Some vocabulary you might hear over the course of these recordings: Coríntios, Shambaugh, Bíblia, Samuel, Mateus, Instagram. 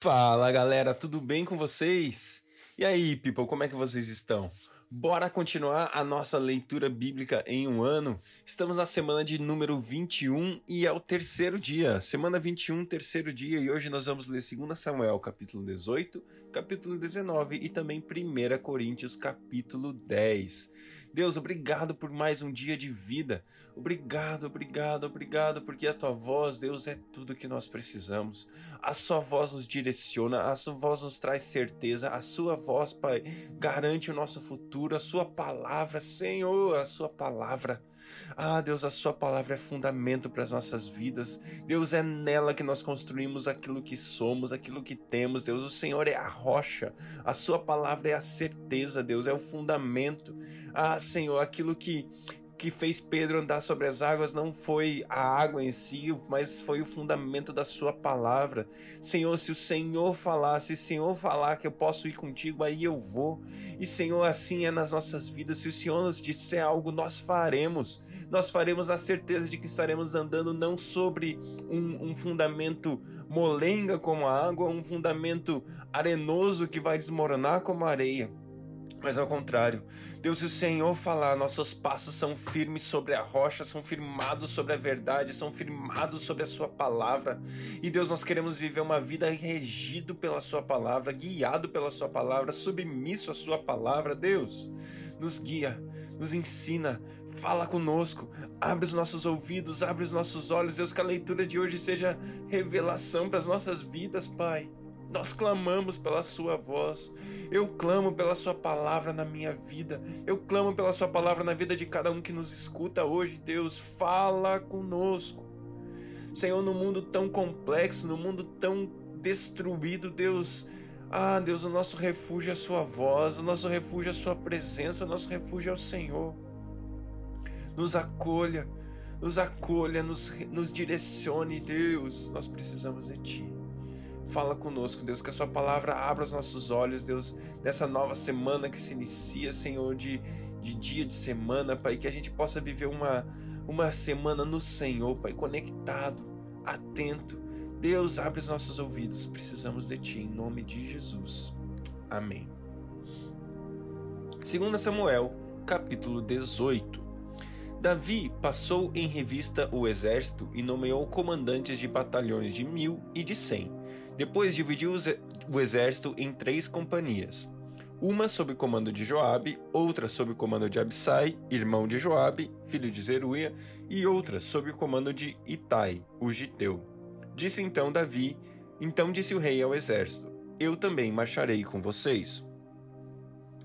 Fala galera, tudo bem com vocês? E aí people, como é que vocês estão? Bora continuar a nossa leitura bíblica em um ano? Estamos na semana de número 21 e é o terceiro dia. Semana 21, terceiro dia, e hoje nós vamos ler 2 Samuel capítulo 18, capítulo 19 e também 1 Coríntios capítulo 10. Deus, obrigado por mais um dia de vida. Obrigado, obrigado, obrigado, porque a tua voz, Deus, é tudo que nós precisamos. A sua voz nos direciona, a sua voz nos traz certeza, a sua voz, Pai, garante o nosso futuro, a sua palavra, Senhor, a sua palavra. Ah, Deus, a sua palavra é fundamento para as nossas vidas. Deus, é nela que nós construímos aquilo que somos, aquilo que temos. Deus, o Senhor é a rocha, a sua palavra é a certeza, Deus, é o fundamento. Ah, Senhor, aquilo que fez Pedro andar sobre as águas não foi a água em si, mas foi o fundamento da sua palavra. Senhor, se o Senhor falar, se o Senhor falar que eu posso ir contigo, aí eu vou. E Senhor, assim é nas nossas vidas. Se o Senhor nos disser algo, nós faremos. Nós faremos a certeza de que estaremos andando não sobre um fundamento molenga como a água, um fundamento arenoso que vai desmoronar como a areia. Mas ao contrário, Deus, se o Senhor falar, nossos passos são firmes sobre a rocha, são firmados sobre a verdade, são firmados sobre a sua palavra. E Deus, nós queremos viver uma vida regido pela sua palavra, guiado pela sua palavra, submisso à sua palavra. Deus, nos guia, nos ensina, fala conosco, abre os nossos ouvidos, abre os nossos olhos. Deus, que a leitura de hoje seja revelação para as nossas vidas, Pai. Nós clamamos pela sua voz. Eu clamo pela sua palavra na minha vida. Eu clamo pela sua palavra na vida de cada um que nos escuta hoje. Deus, fala conosco. Senhor, no mundo tão complexo, no mundo tão destruído, Deus... Ah, Deus, o nosso refúgio é a sua voz, o nosso refúgio é a sua presença, o nosso refúgio é o Senhor. Nos acolha, nos direcione, Deus. Nós precisamos de Ti. Fala conosco, Deus, que a sua palavra abra os nossos olhos, Deus, nessa nova semana que se inicia, Senhor, de dia de semana, Pai, que a gente possa viver uma semana no Senhor, Pai, conectado, atento. Deus, abre os nossos ouvidos, precisamos de Ti, em nome de Jesus. Amém. 2 Samuel, capítulo 18. Davi passou em revista o exército e nomeou comandantes de batalhões de 1000 e de 100. Depois dividiu o exército em 3 companhias. Uma sob comando de Joabe, outra sob comando de Absai, irmão de Joabe, filho de Zeruia, e outra sob comando de Itai, o giteu. Então disse o rei ao exército: Eu também marcharei com vocês.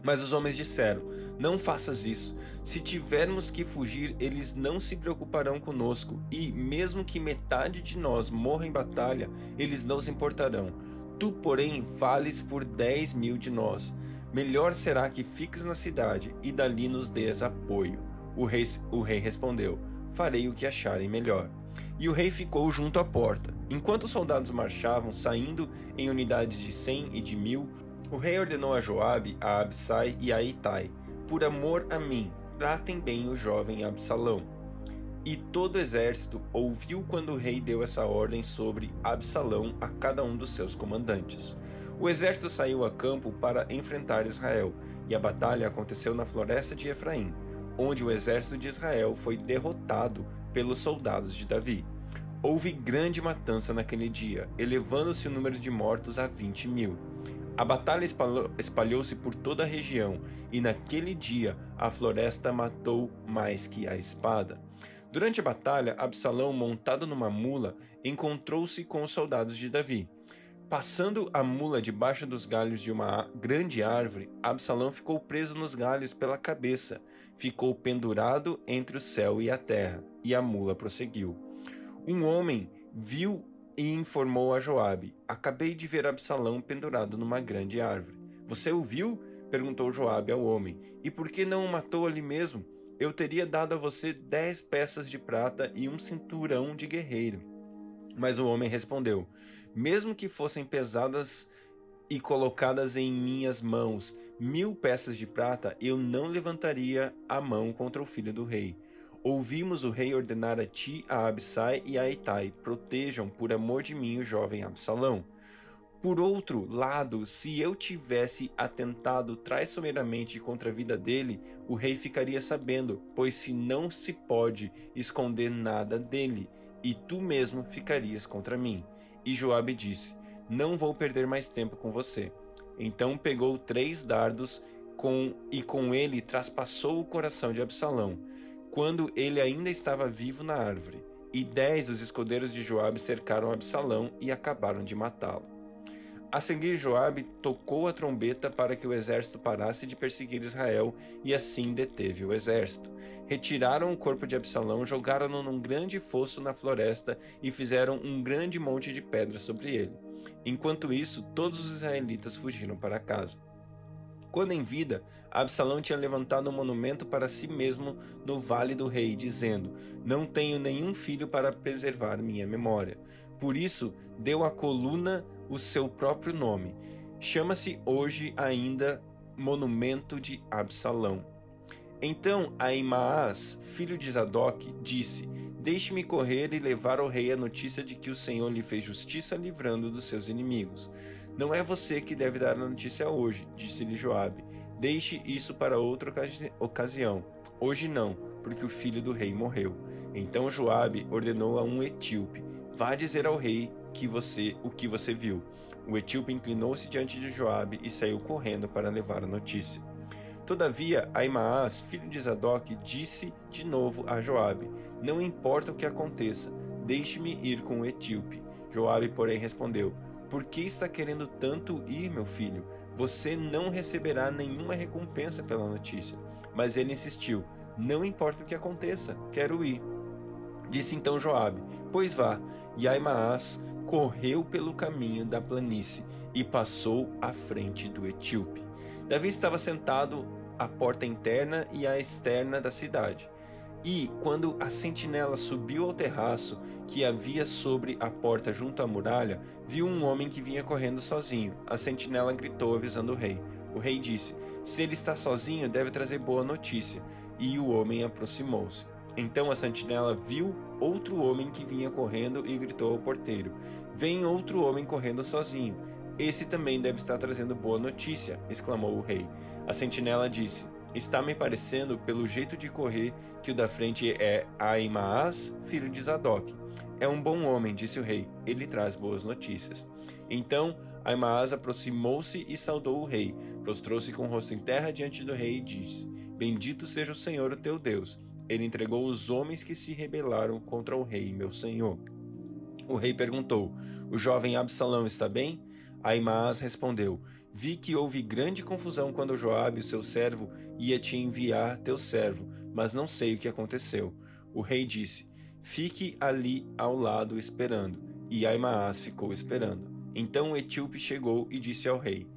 Mas os homens disseram: Não faças isso. Se tivermos que fugir, eles não se preocuparão conosco. E, mesmo que metade de nós morra em batalha, eles não se importarão. Tu, porém, vales por 10.000 de nós. Melhor será que fiques na cidade e dali nos dês apoio. O rei respondeu: Farei o que acharem melhor. E o rei ficou junto à porta. Enquanto os soldados marchavam, saindo em unidades de 100 e de 1000, o rei ordenou a Joabe, a Absai e a Itai: Por amor a mim, tratem bem o jovem Absalão. E todo o exército ouviu quando o rei deu essa ordem sobre Absalão a cada um dos seus comandantes. O exército saiu a campo para enfrentar Israel, e a batalha aconteceu na floresta de Efraim, onde o exército de Israel foi derrotado pelos soldados de Davi. Houve grande matança naquele dia, elevando-se o número de mortos a 20.000. A batalha espalhou-se por toda a região, e naquele dia a floresta matou mais que a espada. Durante a batalha, Absalão, montado numa mula, encontrou-se com os soldados de Davi. Passando a mula debaixo dos galhos de uma grande árvore, Absalão ficou preso nos galhos pela cabeça, ficou pendurado entre o céu e a terra, e a mula prosseguiu. Um homem viu e informou a Joabe: Acabei de ver Absalão pendurado numa grande árvore. Você o viu? Perguntou Joabe ao homem. E por que não o matou ali mesmo? Eu teria dado a você 10 peças de prata e um cinturão de guerreiro. Mas o homem respondeu: Mesmo que fossem pesadas e colocadas em minhas mãos 1000 peças de prata, eu não levantaria a mão contra o filho do rei. Ouvimos o rei ordenar a ti, a Absai e a Itai: Protejam por amor de mim o jovem Absalão. Por outro lado, se eu tivesse atentado traiçoeiramente contra a vida dele, o rei ficaria sabendo, pois se não se pode esconder nada dele, e tu mesmo ficarias contra mim. E Joabe disse, não vou perder mais tempo com você. Então pegou 3 dardos e com ele traspassou o coração de Absalão, quando ele ainda estava vivo na árvore. E 10 dos escudeiros de Joabe cercaram Absalão e acabaram de matá-lo. A seguir, Joabe tocou a trombeta para que o exército parasse de perseguir Israel e assim deteve o exército. Retiraram o corpo de Absalão, jogaram-no num grande fosso na floresta e fizeram um grande monte de pedras sobre ele. Enquanto isso, todos os israelitas fugiram para casa. Quando em vida, Absalão tinha levantado um monumento para si mesmo no Vale do Rei, dizendo, não tenho nenhum filho para preservar minha memória. Por isso, deu à coluna o seu próprio nome. Chama-se hoje ainda Monumento de Absalão. Então Aimaas, filho de Zadok, disse, deixe-me correr e levar ao rei a notícia de que o Senhor lhe fez justiça livrando dos seus inimigos. Não é você que deve dar a notícia hoje, disse-lhe Joabe. Deixe isso para outra ocasião. Hoje não, porque o filho do rei morreu. Então Joabe ordenou a um etíope, vá dizer ao rei o que você viu. O etíope inclinou-se diante de Joabe e saiu correndo para levar a notícia. Todavia, Aimaas, filho de Zadok, disse de novo a Joabe, não importa o que aconteça, deixe-me ir com o etíope. Joabe, porém, respondeu, por que está querendo tanto ir, meu filho? Você não receberá nenhuma recompensa pela notícia. Mas ele insistiu, não importa o que aconteça, quero ir. Disse então Joabe, pois vá. E Aimaas correu pelo caminho da planície e passou à frente do etíope. Davi estava sentado à porta interna e à externa da cidade. E, quando a sentinela subiu ao terraço que havia sobre a porta junto à muralha, viu um homem que vinha correndo sozinho. A sentinela gritou avisando o rei. O rei disse, se ele está sozinho, deve trazer boa notícia. E o homem aproximou-se. Então a sentinela viu outro homem que vinha correndo e gritou ao porteiro, vem outro homem correndo sozinho. Esse também deve estar trazendo boa notícia, exclamou o rei. A sentinela disse, está me parecendo, pelo jeito de correr, que o da frente é Aimaas, filho de Zadok. É um bom homem, disse o rei, ele traz boas notícias. Então Aimaas aproximou-se e saudou o rei, prostrou-se com o rosto em terra diante do rei e disse, bendito seja o Senhor o teu Deus. Ele entregou os homens que se rebelaram contra o rei, meu senhor. O rei perguntou, o jovem Absalão está bem? Aimaas respondeu, vi que houve grande confusão quando Joabe, o seu servo, ia te enviar teu servo, mas não sei o que aconteceu. O rei disse, fique ali ao lado esperando. E Aimaas ficou esperando. Então o etíope chegou e disse ao rei,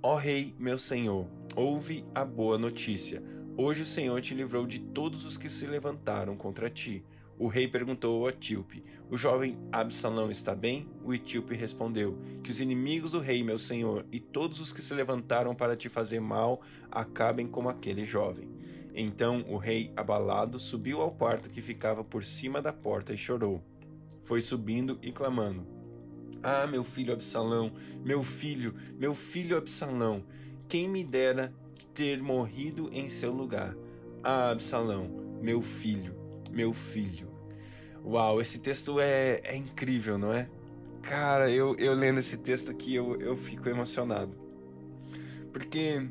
ó rei, meu senhor, ouve a boa notícia. Hoje o Senhor te livrou de todos os que se levantaram contra ti. O rei perguntou ao etíope, o jovem Absalão está bem? O etíope respondeu, que os inimigos do rei, meu senhor, e todos os que se levantaram para te fazer mal, acabem como aquele jovem. Então o rei, abalado, subiu ao quarto que ficava por cima da porta e chorou. Foi subindo e clamando, ah, meu filho Absalão, meu filho Absalão, quem me dera ter morrido em seu lugar. Ah, Absalão, meu filho. Meu filho. Uau, esse texto é incrível, não é? Cara, eu lendo esse texto aqui, eu fico emocionado. Porque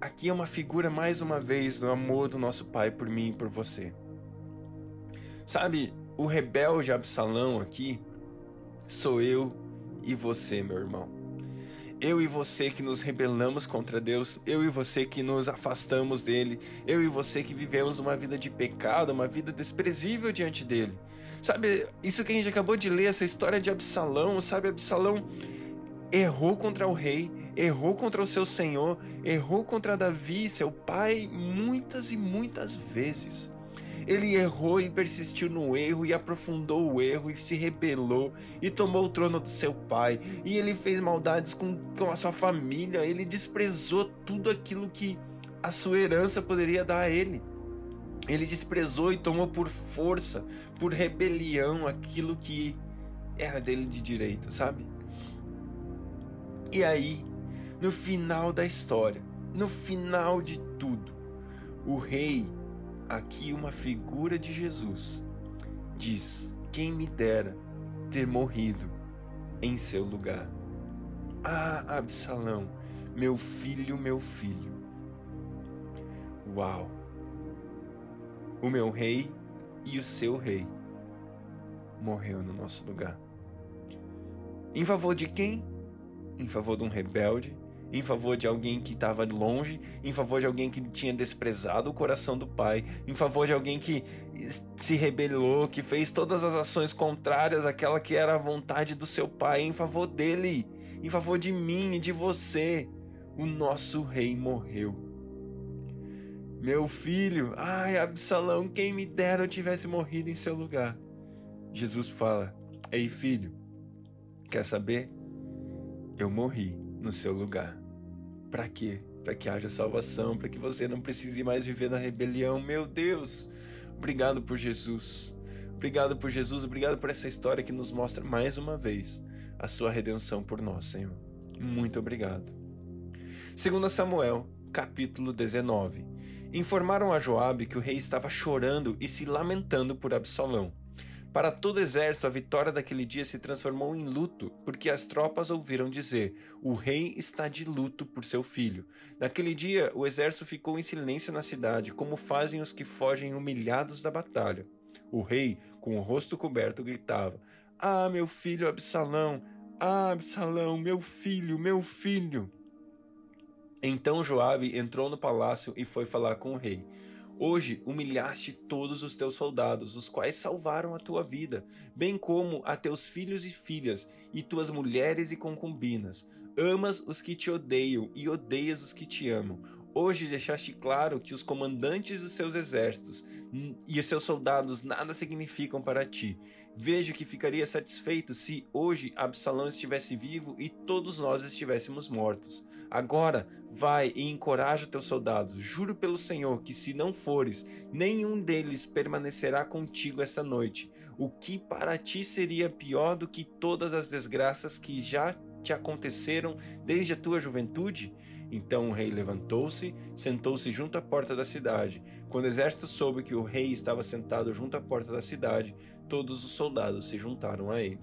aqui é uma figura, mais uma vez, do amor do nosso Pai por mim e por você. Sabe, o rebelde Absalão aqui sou eu e você, meu irmão. Eu e você que nos rebelamos contra Deus, eu e você que nos afastamos dele, eu e você que vivemos uma vida de pecado, uma vida desprezível diante dele. Sabe, isso que a gente acabou de ler, essa história de Absalão, sabe, Absalão errou contra o rei, errou contra o seu senhor, errou contra Davi, seu pai, muitas e muitas vezes. Ele errou e persistiu no erro e aprofundou o erro e se rebelou e tomou o trono do seu pai. E ele fez maldades com a sua família, ele desprezou tudo aquilo que a sua herança poderia dar a ele. Ele desprezou e tomou por força, por rebelião, aquilo que era dele de direito, sabe? E aí, no final da história, no final de tudo, o rei, aqui uma figura de Jesus, diz: quem me dera ter morrido em seu lugar. Ah, Absalão, meu filho, meu filho. Uau! O meu rei e o seu rei morreu no nosso lugar. Em favor de quem? Em favor de um rebelde, em favor de alguém que estava longe, em favor de alguém que tinha desprezado o coração do Pai, em favor de alguém que se rebelou, que fez todas as ações contrárias àquela que era a vontade do seu Pai, em favor dele, em favor de mim e de você. O nosso rei morreu. Meu filho, ai Absalão, quem me dera eu tivesse morrido em seu lugar. Jesus fala: ei filho, quer saber? Eu morri no seu lugar. Para quê? Para que haja salvação, para que você não precise mais viver na rebelião. Meu Deus, obrigado por Jesus. Obrigado por Jesus, obrigado por essa história que nos mostra mais uma vez a sua redenção por nós, Senhor. Muito obrigado. 2 Samuel, capítulo 19. Informaram a Joabe que o rei estava chorando e se lamentando por Absalão. Para todo o exército, a vitória daquele dia se transformou em luto, porque as tropas ouviram dizer: o rei está de luto por seu filho. Naquele dia, o exército ficou em silêncio na cidade, como fazem os que fogem humilhados da batalha. O rei, com o rosto coberto, gritava: ah, meu filho Absalão! Ah, Absalão, meu filho, meu filho! Então Joabe entrou no palácio e foi falar com o rei. Hoje humilhaste todos os teus soldados, os quais salvaram a tua vida, bem como a teus filhos e filhas, e tuas mulheres e concubinas. Amas os que te odeiam e odeias os que te amam. Hoje deixaste claro que os comandantes dos seus exércitos e os seus soldados nada significam para ti. Vejo que ficaria satisfeito se hoje Absalão estivesse vivo e todos nós estivéssemos mortos. Agora, vai e encoraja teus soldados. Juro pelo Senhor que, se não fores, nenhum deles permanecerá contigo essa noite. O que para ti seria pior do que todas as desgraças que já te aconteceram desde a tua juventude? Então o rei levantou-se, sentou-se junto à porta da cidade. Quando o exército soube que o rei estava sentado junto à porta da cidade, todos os soldados se juntaram a ele.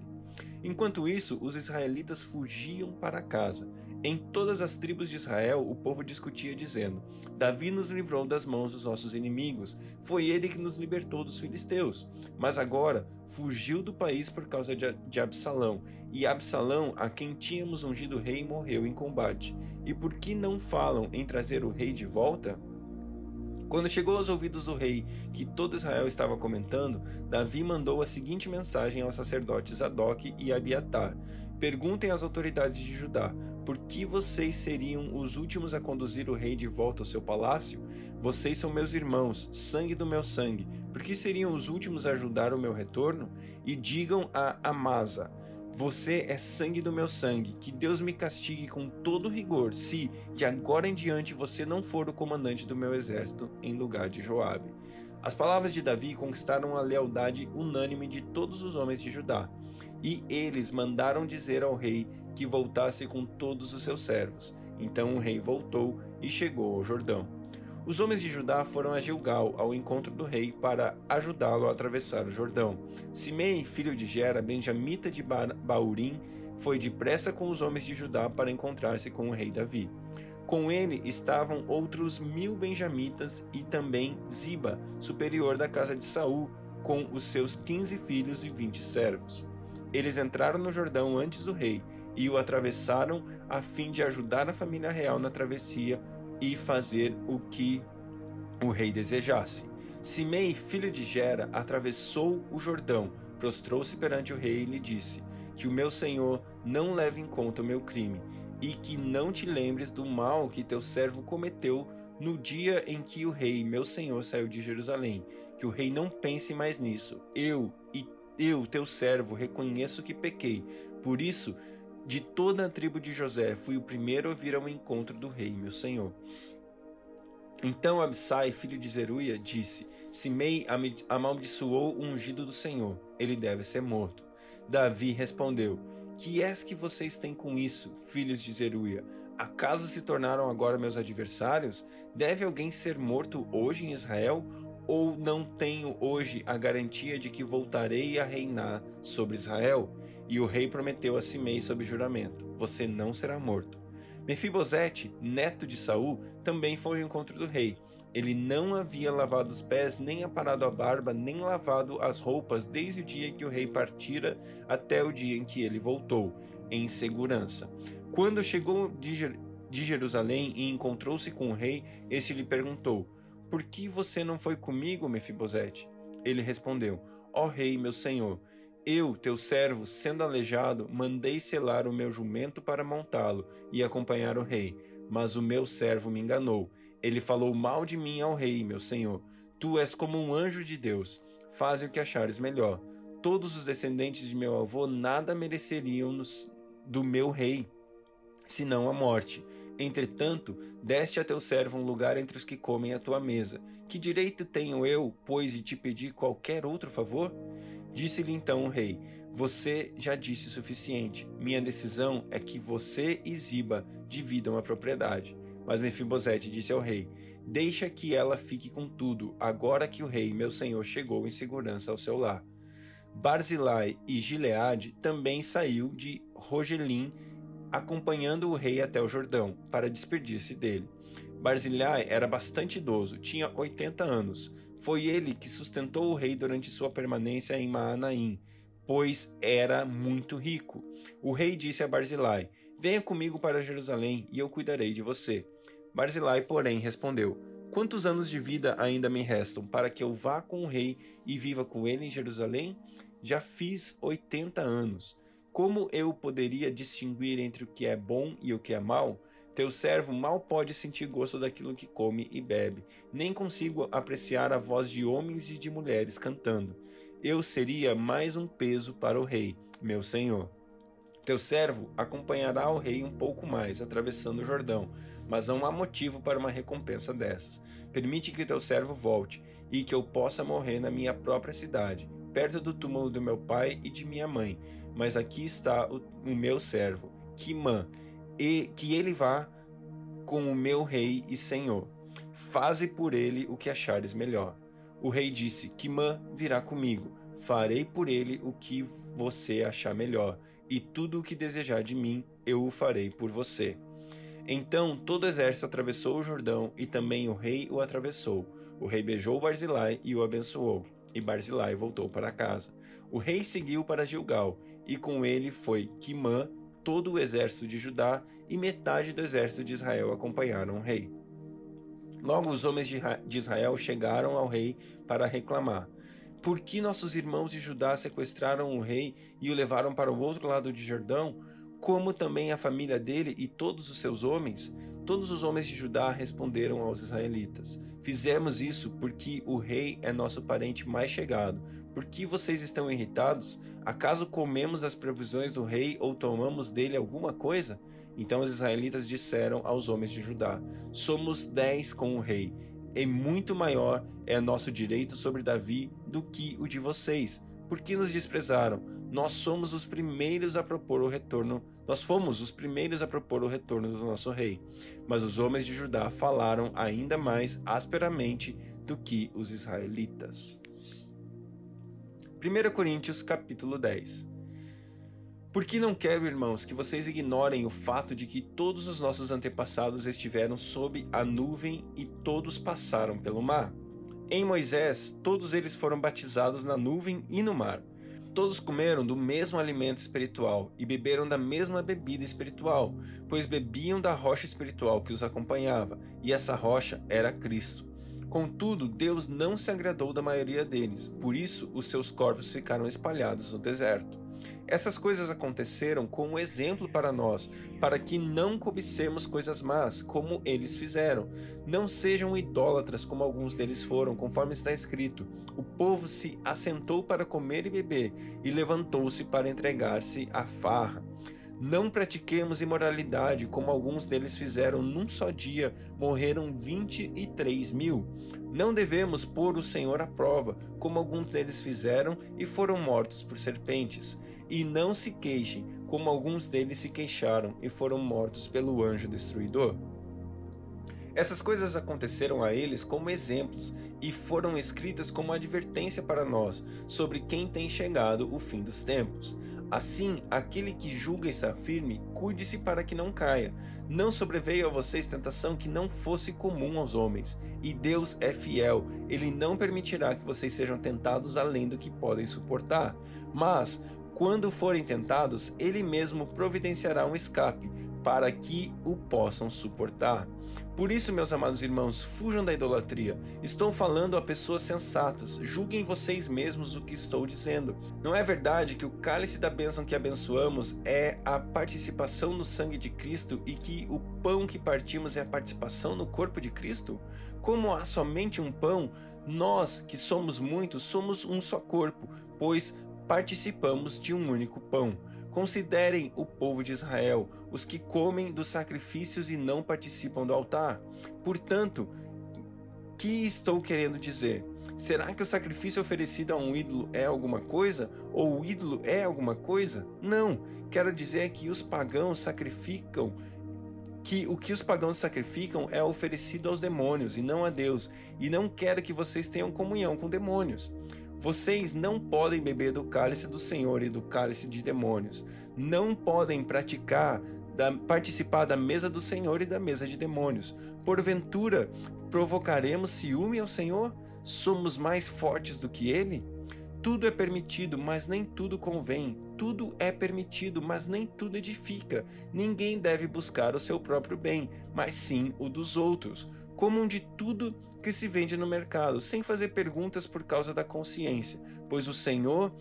Enquanto isso, os israelitas fugiam para casa. Em todas as tribos de Israel, o povo discutia, dizendo: Davi nos livrou das mãos dos nossos inimigos. Foi ele que nos libertou dos filisteus. Mas agora fugiu do país por causa de Absalão. E Absalão, a quem tínhamos ungido rei, morreu em combate. E por que não falam em trazer o rei de volta? Quando chegou aos ouvidos do rei que todo Israel estava comentando, Davi mandou a seguinte mensagem aos sacerdotes Zadok e Abiatar: perguntem às autoridades de Judá, por que vocês seriam os últimos a conduzir o rei de volta ao seu palácio? Vocês são meus irmãos, sangue do meu sangue, por que seriam os últimos a ajudar o meu retorno? E digam a Amasa: você é sangue do meu sangue, que Deus me castigue com todo rigor, se de agora em diante você não for o comandante do meu exército em lugar de Joabe. As palavras de Davi conquistaram a lealdade unânime de todos os homens de Judá, e eles mandaram dizer ao rei que voltasse com todos os seus servos. Então o rei voltou e chegou ao Jordão. Os homens de Judá foram a Gilgal ao encontro do rei para ajudá-lo a atravessar o Jordão. Simei, filho de Gera, benjamita de Baurim, foi depressa com os homens de Judá para encontrar-se com o rei Davi. Com ele estavam outros 1.000 benjamitas e também Ziba, superior da casa de Saul, com os seus 15 filhos e 20 servos. Eles entraram no Jordão antes do rei e o atravessaram a fim de ajudar a família real na travessia e fazer o que o rei desejasse. Simei, filho de Gera, atravessou o Jordão, prostrou-se perante o rei e lhe disse: que o meu senhor não leve em conta o meu crime, e que não te lembres do mal que teu servo cometeu no dia em que o rei, meu senhor, saiu de Jerusalém. Que o rei não pense mais nisso. Eu, teu servo, reconheço que pequei. Por isso, de toda a tribo de José, fui o primeiro a vir ao encontro do rei, meu senhor. Então Absai, filho de Zeruia, disse: Simei amaldiçoou o ungido do Senhor, ele deve ser morto. Davi respondeu: Que és que vocês têm com isso, filhos de Zeruia? Acaso se tornaram agora meus adversários? Deve alguém ser morto hoje em Israel? Ou não tenho hoje a garantia de que voltarei a reinar sobre Israel? E o rei prometeu a Simei sob juramento: você não será morto. Mefibosete, neto de Saul, também foi ao encontro do rei. Ele não havia lavado os pés, nem aparado a barba, nem lavado as roupas desde o dia em que o rei partira até o dia em que ele voltou, em segurança. Quando chegou de Jerusalém e encontrou-se com o rei, este lhe perguntou: por que você não foi comigo, Mefibosete? Ele respondeu: ó rei, meu senhor, eu, teu servo, sendo aleijado, mandei selar o meu jumento para montá-lo e acompanhar o rei, mas o meu servo me enganou. Ele falou mal de mim ao rei, meu senhor. Tu és como um anjo de Deus. Faze o que achares melhor. Todos os descendentes de meu avô nada mereceriam do meu rei, senão a morte. Entretanto, deste a teu servo um lugar entre os que comem a tua mesa. Que direito tenho eu, pois, de te pedir qualquer outro favor? Disse-lhe então o rei: você já disse o suficiente. Minha decisão é que você e Ziba dividam a propriedade. Mas Mefibosete disse ao rei: deixa que ela fique com tudo, agora que o rei, meu senhor, chegou em segurança ao seu lar. Barzilai e Gileade também saiu de Rogelim, acompanhando o rei até o Jordão, para despedir-se dele. Barzilai era bastante idoso, tinha 80 anos. Foi ele que sustentou o rei durante sua permanência em Maanaim, pois era muito rico. O rei disse a Barzilai: venha comigo para Jerusalém e eu cuidarei de você. Barzilai, porém, respondeu: quantos anos de vida ainda me restam para que eu vá com o rei e viva com ele em Jerusalém? Já fiz 80 anos. Como eu poderia distinguir entre o que é bom e o que é mal? Teu servo mal pode sentir gosto daquilo que come e bebe. Nem consigo apreciar a voz de homens e de mulheres cantando. Eu seria mais um peso para o rei, meu senhor. Teu servo acompanhará o rei um pouco mais, atravessando o Jordão, mas não há motivo para uma recompensa dessas. Permite que teu servo volte e que eu possa morrer na minha própria cidade, perto do túmulo do meu pai e de minha mãe. Mas aqui está o meu servo, Quimã, e que ele vá com o meu rei e senhor. Faze por ele o que achares melhor. O rei disse: Quimã virá comigo. Farei por ele o que você achar melhor, e tudo o que desejar de mim, eu o farei por você. Então todo o exército atravessou o Jordão, e também o rei o atravessou. O rei beijou Barzilai e o abençoou, e Barzilai voltou para casa. O rei seguiu para Gilgal, e com ele foi Quimã, todo o exército de Judá, e metade do exército de Israel acompanharam o rei. Logo os homens de Israel chegaram ao rei para reclamar: por que nossos irmãos de Judá sequestraram o rei e o levaram para o outro lado do Jordão, como também a família dele e todos os seus homens? Todos os homens de Judá responderam aos israelitas: fizemos isso porque o rei é nosso parente mais chegado. Por que vocês estão irritados? Acaso comemos as provisões do rei ou tomamos dele alguma coisa? Então os israelitas disseram aos homens de Judá: somos 10 com o rei. E muito maior é nosso direito sobre Davi do que o de vocês. Por que nos desprezaram? Nós fomos os primeiros a propor o retorno do nosso rei. Mas os homens de Judá falaram ainda mais asperamente do que os israelitas. 1 Coríntios capítulo 10. Porque não quero, irmãos, que vocês ignorem o fato de que todos os nossos antepassados estiveram sob a nuvem e todos passaram pelo mar. Em Moisés, todos eles foram batizados na nuvem e no mar. Todos comeram do mesmo alimento espiritual e beberam da mesma bebida espiritual, pois bebiam da rocha espiritual que os acompanhava, e essa rocha era Cristo. Contudo, Deus não se agradou da maioria deles, por isso os seus corpos ficaram espalhados no deserto. Essas coisas aconteceram como exemplo para nós, para que não cobicemos coisas más, como eles fizeram. Não sejam idólatras como alguns deles foram, conforme está escrito: o povo se assentou para comer e beber, e levantou-se para entregar-se à farra. Não pratiquemos imoralidade, como alguns deles fizeram num só dia, morreram 23.000. Não devemos pôr o Senhor à prova, como alguns deles fizeram e foram mortos por serpentes. E não se queixem, como alguns deles se queixaram e foram mortos pelo anjo destruidor. Essas coisas aconteceram a eles como exemplos e foram escritas como advertência para nós sobre quem tem chegado o fim dos tempos. Assim, aquele que julga estar firme, cuide-se para que não caia. Não sobreveio a vocês tentação que não fosse comum aos homens. E Deus é fiel, Ele não permitirá que vocês sejam tentados além do que podem suportar. Mas, quando forem tentados, Ele mesmo providenciará um escape para que o possam suportar. Por isso, meus amados irmãos, fujam da idolatria. Estou falando a pessoas sensatas. Julguem vocês mesmos o que estou dizendo. Não é verdade que o cálice da bênção que abençoamos é a participação no sangue de Cristo e que o pão que partimos é a participação no corpo de Cristo? Como há somente um pão, nós, que somos muitos, somos um só corpo, pois participamos de um único pão. Considerem o povo de Israel, os que comem dos sacrifícios e não participam do altar. Portanto, o que estou querendo dizer? Será que o sacrifício oferecido a um ídolo é alguma coisa? Ou o ídolo é alguma coisa? Não. Quero dizer que os pagãos sacrificam, que o que os pagãos sacrificam é oferecido aos demônios e não a Deus. E não quero que vocês tenham comunhão com demônios. Vocês não podem beber do cálice do Senhor e do cálice de demônios. Não podem participar da mesa do Senhor e da mesa de demônios. Porventura, provocaremos ciúme ao Senhor? Somos mais fortes do que Ele? Tudo é permitido, mas nem tudo convém. Tudo é permitido, mas nem tudo edifica. Ninguém deve buscar o seu próprio bem, mas sim o dos outros. Comam de tudo que se vende no mercado, sem fazer perguntas por causa da consciência, pois do Senhor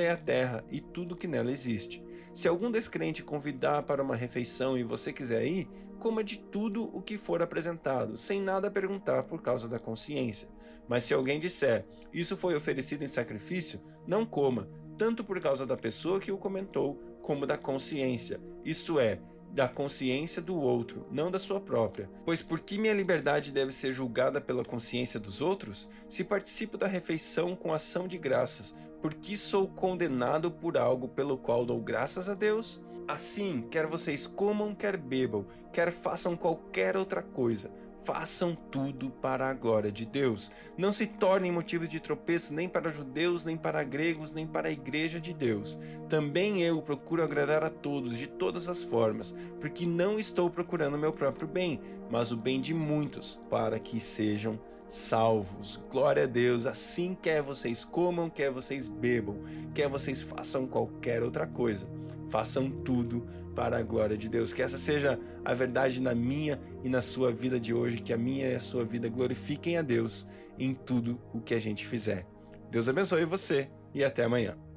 é a terra e tudo que nela existe. Se algum descrente convidar para uma refeição e você quiser ir, coma de tudo o que for apresentado, sem nada perguntar por causa da consciência. Mas se alguém disser, isso foi oferecido em sacrifício, não coma, tanto por causa da pessoa que o comentou, como da consciência, isto é, da consciência do outro, não da sua própria. Pois por que minha liberdade deve ser julgada pela consciência dos outros? Se participo da refeição com ação de graças, por que sou condenado por algo pelo qual dou graças a Deus? Assim, quer vocês comam, quer bebam, quer façam qualquer outra coisa, façam tudo para a glória de Deus. Não se tornem motivos de tropeço nem para judeus, nem para gregos, nem para a igreja de Deus. Também eu procuro agradar a todos de todas as formas, porque não estou procurando o meu próprio bem, mas o bem de muitos, para que sejam salvos. Glória a Deus. Assim, quer vocês comam, quer vocês bebam, quer vocês façam qualquer outra coisa, façam tudo para a glória de Deus. Que essa seja a verdade na minha e na sua vida de hoje. Que a minha e a sua vida glorifiquem a Deus em tudo o que a gente fizer. Deus abençoe você e até amanhã.